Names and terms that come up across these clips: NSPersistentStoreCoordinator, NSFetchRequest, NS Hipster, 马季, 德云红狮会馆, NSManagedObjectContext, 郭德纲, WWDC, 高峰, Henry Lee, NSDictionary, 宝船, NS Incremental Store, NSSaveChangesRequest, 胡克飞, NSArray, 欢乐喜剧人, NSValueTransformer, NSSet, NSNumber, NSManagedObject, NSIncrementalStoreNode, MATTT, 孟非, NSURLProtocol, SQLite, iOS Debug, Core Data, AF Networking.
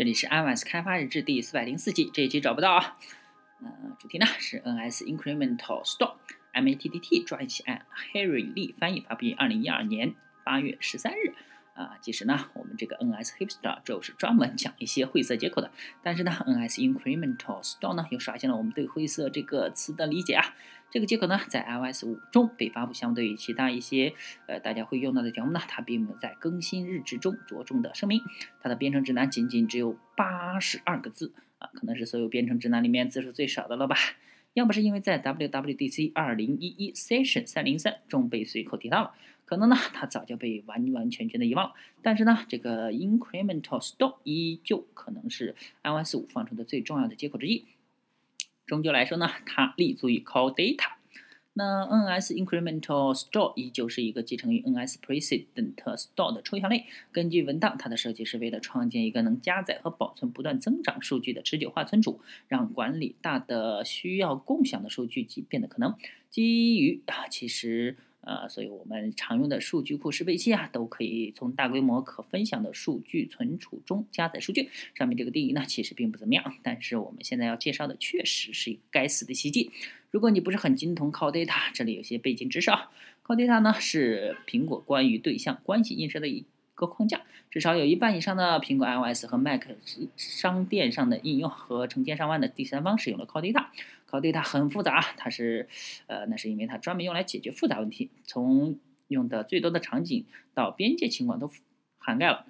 这里是 iOS 开发日志第404期，这一期找不到啊。主题呢是 NS Incremental Store MATTT 撰写案 Henry Lee 翻译，发布于2012年8月13日。其实呢，我们这个 NS Hipster 就是专门讲一些晦涩接口的，但是呢 ，NS Incremental Store 呢又刷新了我们对晦涩这个词的理解啊。这个接口呢，在 iOS 5中被发布，相对于其他一些大家会用到的条目呢，它并没有在更新日志中着重的声明。它的编程指南仅仅只有82个字啊，可能是所有编程指南里面字数最少的了吧。要不是因为在 WWDC 2011 Session 303中被随口提到了，可能呢它早就被完全的遗忘了。但是呢，这个 Incremental Store 依旧可能是 iOS 5放出的最重要的接口之一。终究来说呢，它立足于 Core Data。那 NS Incremental Store 依旧是一个继承于 NSPersistentStoreCoordinator 的抽象类。根据文档，它的设计是为了创建一个能加载和保存不断增长数据的持久化存储，让管理大的需要共享的数据变得可能。基于所以我们常用的数据库适配器啊，都可以从大规模可分享的数据存储中加载数据。上面这个定义呢，其实并不怎么样，但是我们现在要介绍的确实是一个该死的奇迹。如果你不是很精通 Core Data， 这里有些背景知识啊。Core Data 呢是苹果关于对象关系映射的一个框架，至少有一半以上的苹果 iOS 和 Mac 商店上的应用和成千上万的第三方使用了 Core Data。Core Data 很复杂，它是那是因为它专门用来解决复杂问题，从用的最多的场景到边界情况都涵盖了。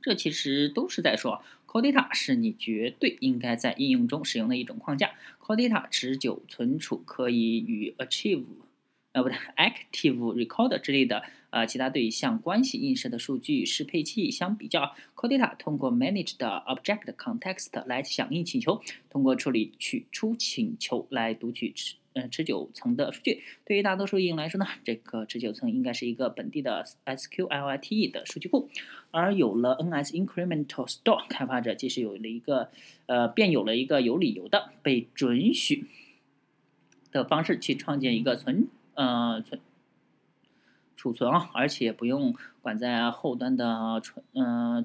这其实都是在说 Core Data 是你绝对应该在应用中使用的一种框架。Core Data 持久存储可以与 Active Record 之类的其他对象关系映射的数据适配器相比较。Core Data 通过 NSManagedObjectContext 来响应请求，通过处理取出请求来读取持久层的数据。对于大多数应用来说呢，这个持久层应该是一个本地的 SQLite 的数据库。而有了 NS Incremental Store， 开发者即使有了一个有理由的被准许的方式去创建一个储存啊，而且不用管在后端的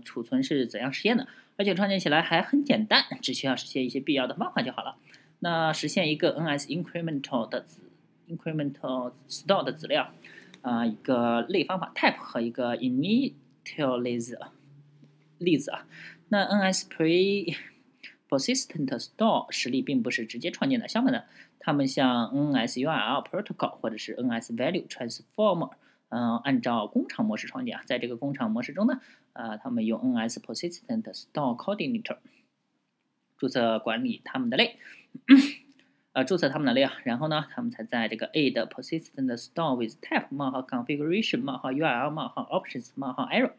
储存是怎样实现的，而且创建起来还很简单，只需要实现一些必要的方法就好了。那实现一个 NS Incremental Store 的资料一个类方法 type 和一个 initialize 例子啊。那 NSPersistentStoreCoordinator 实例并不是直接创建的，相反的，他们像 NSURLProtocol 或者是 NSValueTransformer， 按照工厂模式创建啊。在这个工厂模式中呢，他们用 NSPersistentStoreCoordinator 注册他们的类啊。然后呢，他们才在这个 add PersistentStoreWithType ：configuration URL options error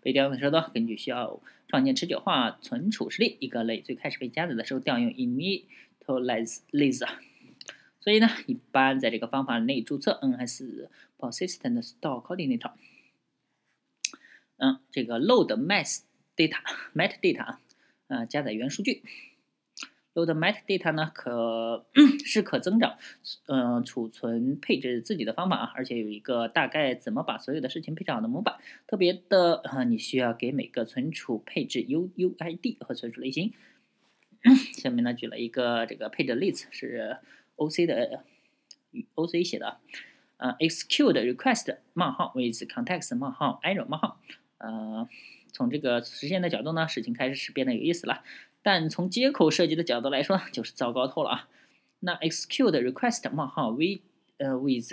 被调用的时候，根据需要创建持久化存储实例。一个类最开始被加载的时候调用 initialize。所以呢，一般在这个方法内注册 NSPersistentStoreCoordinator。这个 load MATTT 加载元数据。Load MATTT 呢是可增长储存配置自己的方法啊，而且有一个大概怎么把所有的事情配置好的模板。特别的你需要给每个存储配置 UUID 和存储类型。下面呢举了一个这个配置例子，是 OC 写的execute request with context error从这个实现的角度呢，事情开始是变得有意思了，但从接口设计的角度来说就是糟糕透了啊。那 execute request with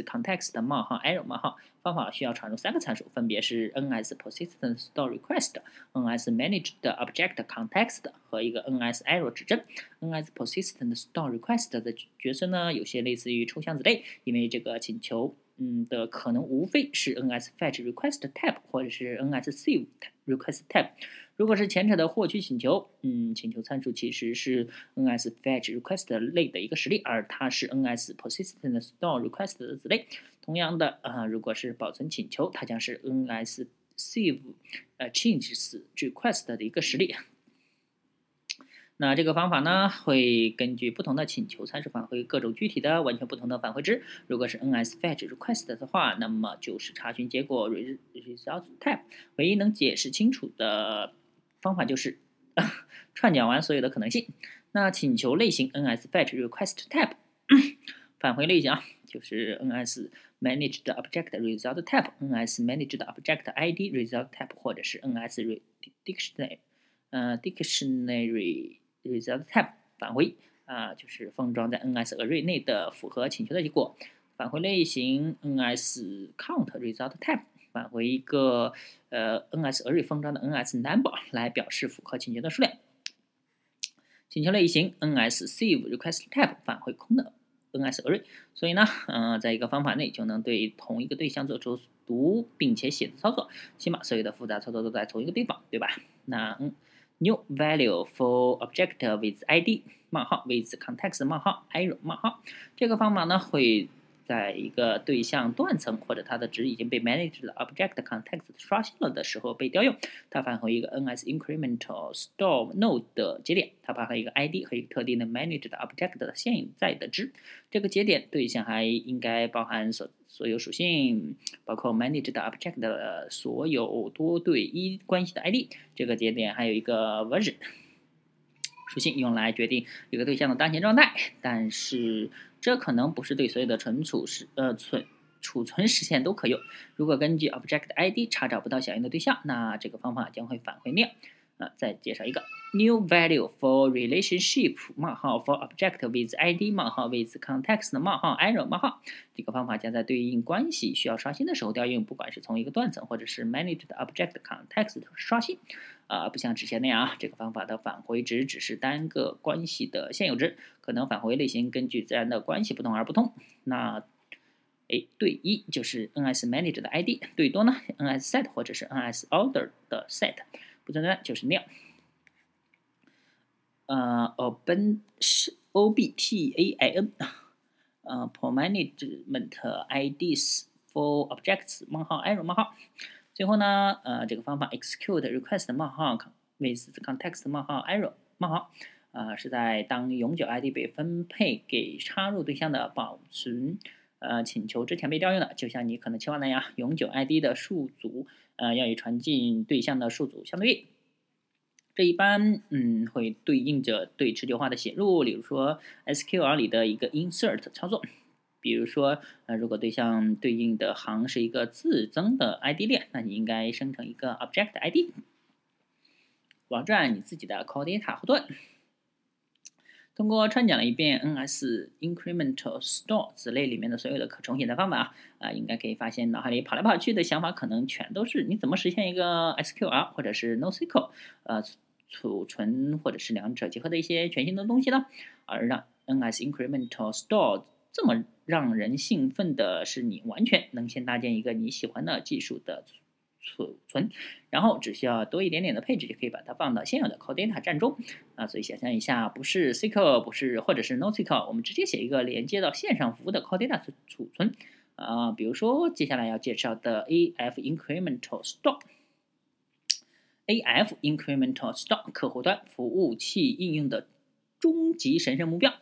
context error方法需要传入三个参数，分别是 NSPersistentStoreRequest、NSManagedObjectContext 和一个 NSArray 指针。NSPersistentStoreRequest 的角色呢有些类似于抽象子类，因为这个请求的可能无非是 NSFetchRequest type 或者是 NSSaveChangesRequest type。如果是前者的获取请求，请求参数其实是 NSFetchRequest 类的一个实例，而它是 NSPersistentStoreRequest 的子类。同样的，如果是保存请求，它将是 NSSaveChangesRequest 的一个实例。那这个方法呢，会根据不同的请求参数返回各种具体的完全不同的返回值。如果是 NSFetchRequest 的话，那么就是查询结果 result type。唯一能解释清楚的方法就是串讲完所有的可能性。那请求类型 NSFetchRequest Tab， 返回类型啊，就是 NSManagedObject Result Tab、NSManagedObject ID Result Tab 或者是 NSDictionary Result Tab 返回啊，就是封装在 NSArray 内的符合请求的结果。返回类型 NSCount Result Tab， 返回一个NSArray 封装的 NSNumber 来表示符合请求的数量。请求类型 NSSaveChangesRequest Tab 返回空的 NSArray。所以呢，在一个方法内就能对同一个对象做出读并且写的操作，起码所有的复杂操作都在同一个地方，对吧？那New value for object with ID 冒号 with context 冒号 arrow 冒号，这个方法呢会在一个对象断层或者它的值已经被 managed object context 刷新了的时候被调用，它返回一个 NSIncrementalStoreNode 的节点，它返回一个 ID 和一个特定的 managed object 的现在的值。这个节点对象还应该包含所有属性，包括 managed object 的所有多对一关系的 ID。 这个节点还有一个 version 属性用来决定一个对象的当前状态，但是这可能不是对所有的储存实现都可用。如果根据 object ID 查找不到响应的对象，那这个方法将会返回nil。再介绍一个 new value for relationship 冒号 for object with id 冒号 with context 冒号 arrow 冒号，这个方法将在对应关系需要刷新的时候调用，不管是从一个断层或者是 managed object context 刷新。不像之前那样啊，这个方法的返回值只是单个关系的现有值，可能返回类型根据自然的关系不同而不同。那对一就是 NSManaged 的 ID， 对多呢 NSSet 或者是 NSOrder 的 set，不存在就是nil。obtain for management IDs for objects 冒号 arrow 冒号。最后呢，这个方法 execute request 冒号 with context 冒号 arrow 冒号，是在当永久 ID 被分配给插入对象的保存请求之前被调用的，就像你可能期望那样，永久 ID 的数组要与传进对象的数组相对应。这一般会对应着对持久化的写入，比如说 SQL 里的一个 insert 操作。比如说如果对象对应的行是一个自增的 ID 列，那你应该生成一个 object ID 网站你自己的 Core Data 后盾。通过串讲了一遍 NS Incremental Store 子类里面的所有的可重写的方法应该可以发现脑海里跑来跑去的想法可能全都是你怎么实现一个 SQL 或者是 NoSQL 储存或者是两者结合的一些全新的东西呢。而让 NS Incremental Store 这么让人兴奋的是，你完全能先搭建一个你喜欢的技术的储存，然后只需要多一点点的配置就可以把它放到现有的 Core Data 站中。所以想象一下，不是 SQL 不是或者是 NoSQL， 我们直接写一个连接到线上服务的 Core Data 储存。比如说接下来要介绍的 AF Incremental Store。AF Incremental Store 客户端服务器应用的终极神圣目标。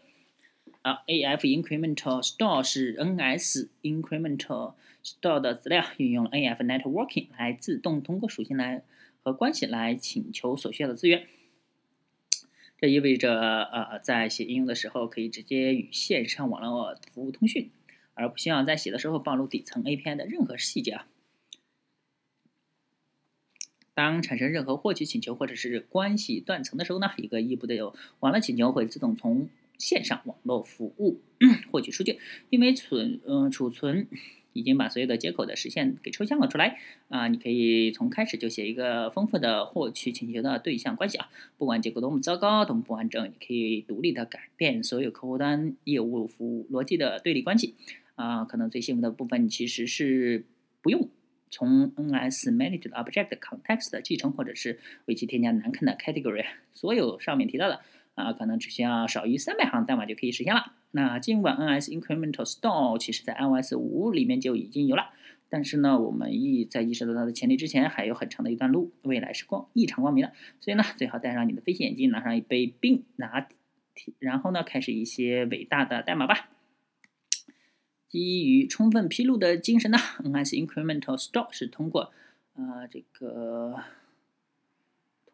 AF Incremental Store 是 NS Incremental Store 的资料，运用了 AF Networking 来自动通过属性来和关系来请求所需要的资源。这意味着在写应用的时候可以直接与线上网络服务通讯，而不需要在写的时候暴露底层 API 的任何细节。当产生任何获取请求或者是关系断层的时候呢，一个异步的有网络请求会自动从线上网络服务获取数据，因为储存已经把所有的接口的实现给抽象了出来。你可以从开始就写一个丰富的获取请求的对象关系，不管结果多么糟糕多么不完整，你可以独立的改变所有客户端业务服务逻辑的对立关系。可能最幸福的部分其实是不用从 NSManagedObjectContext 继承或者是为其添加难看的 category， 所有上面提到的可能只需要少于300行代码就可以实现了。那尽管 NS Incremental Store 其实在 iOS 5里面就已经有了，但是呢，我们在意识到它的潜力之前还有很长的一段路，未来是异常光明的。所以呢，最好戴上你的飞行眼镜，拿上一杯冰，然后呢，开始一些伟大的代码吧。基于充分披露的精神呢 ，NS Incremental Store 是通过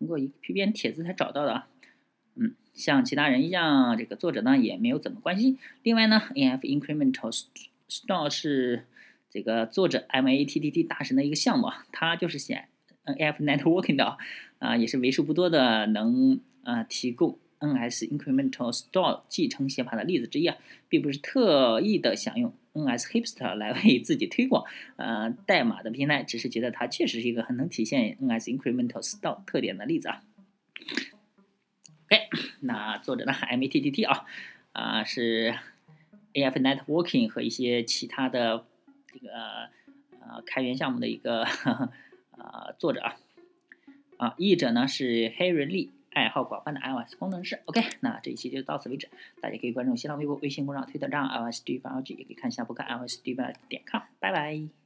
通过一篇帖子才找到的啊。像其他人一样，这个作者呢也没有怎么关心。另外呢 ，AF Incremental Store 是这个作者 MATTT 大神的一个项目啊，它就是写 AF Networking 的啊，也是为数不多的能提供 NS Incremental Store 继承写法的例子之一啊，并不是特意的想用 NS Hipster 来为自己推广代码的平台，只是觉得它确实是一个很能体现 NS Incremental Store 特点的例子啊。那作者呢 ，MATTT 是 AF Networking 和一些其他的这个开源项目的一个作者啊，译者呢是 Henry Lee， 爱好广泛的 iOS 工程师。OK， 那这一期就到此为止，大家可以关注新浪微博、微信公众号、推特账 iOS Debug， 也可以看一下博客 iOS Debug.com， 拜拜。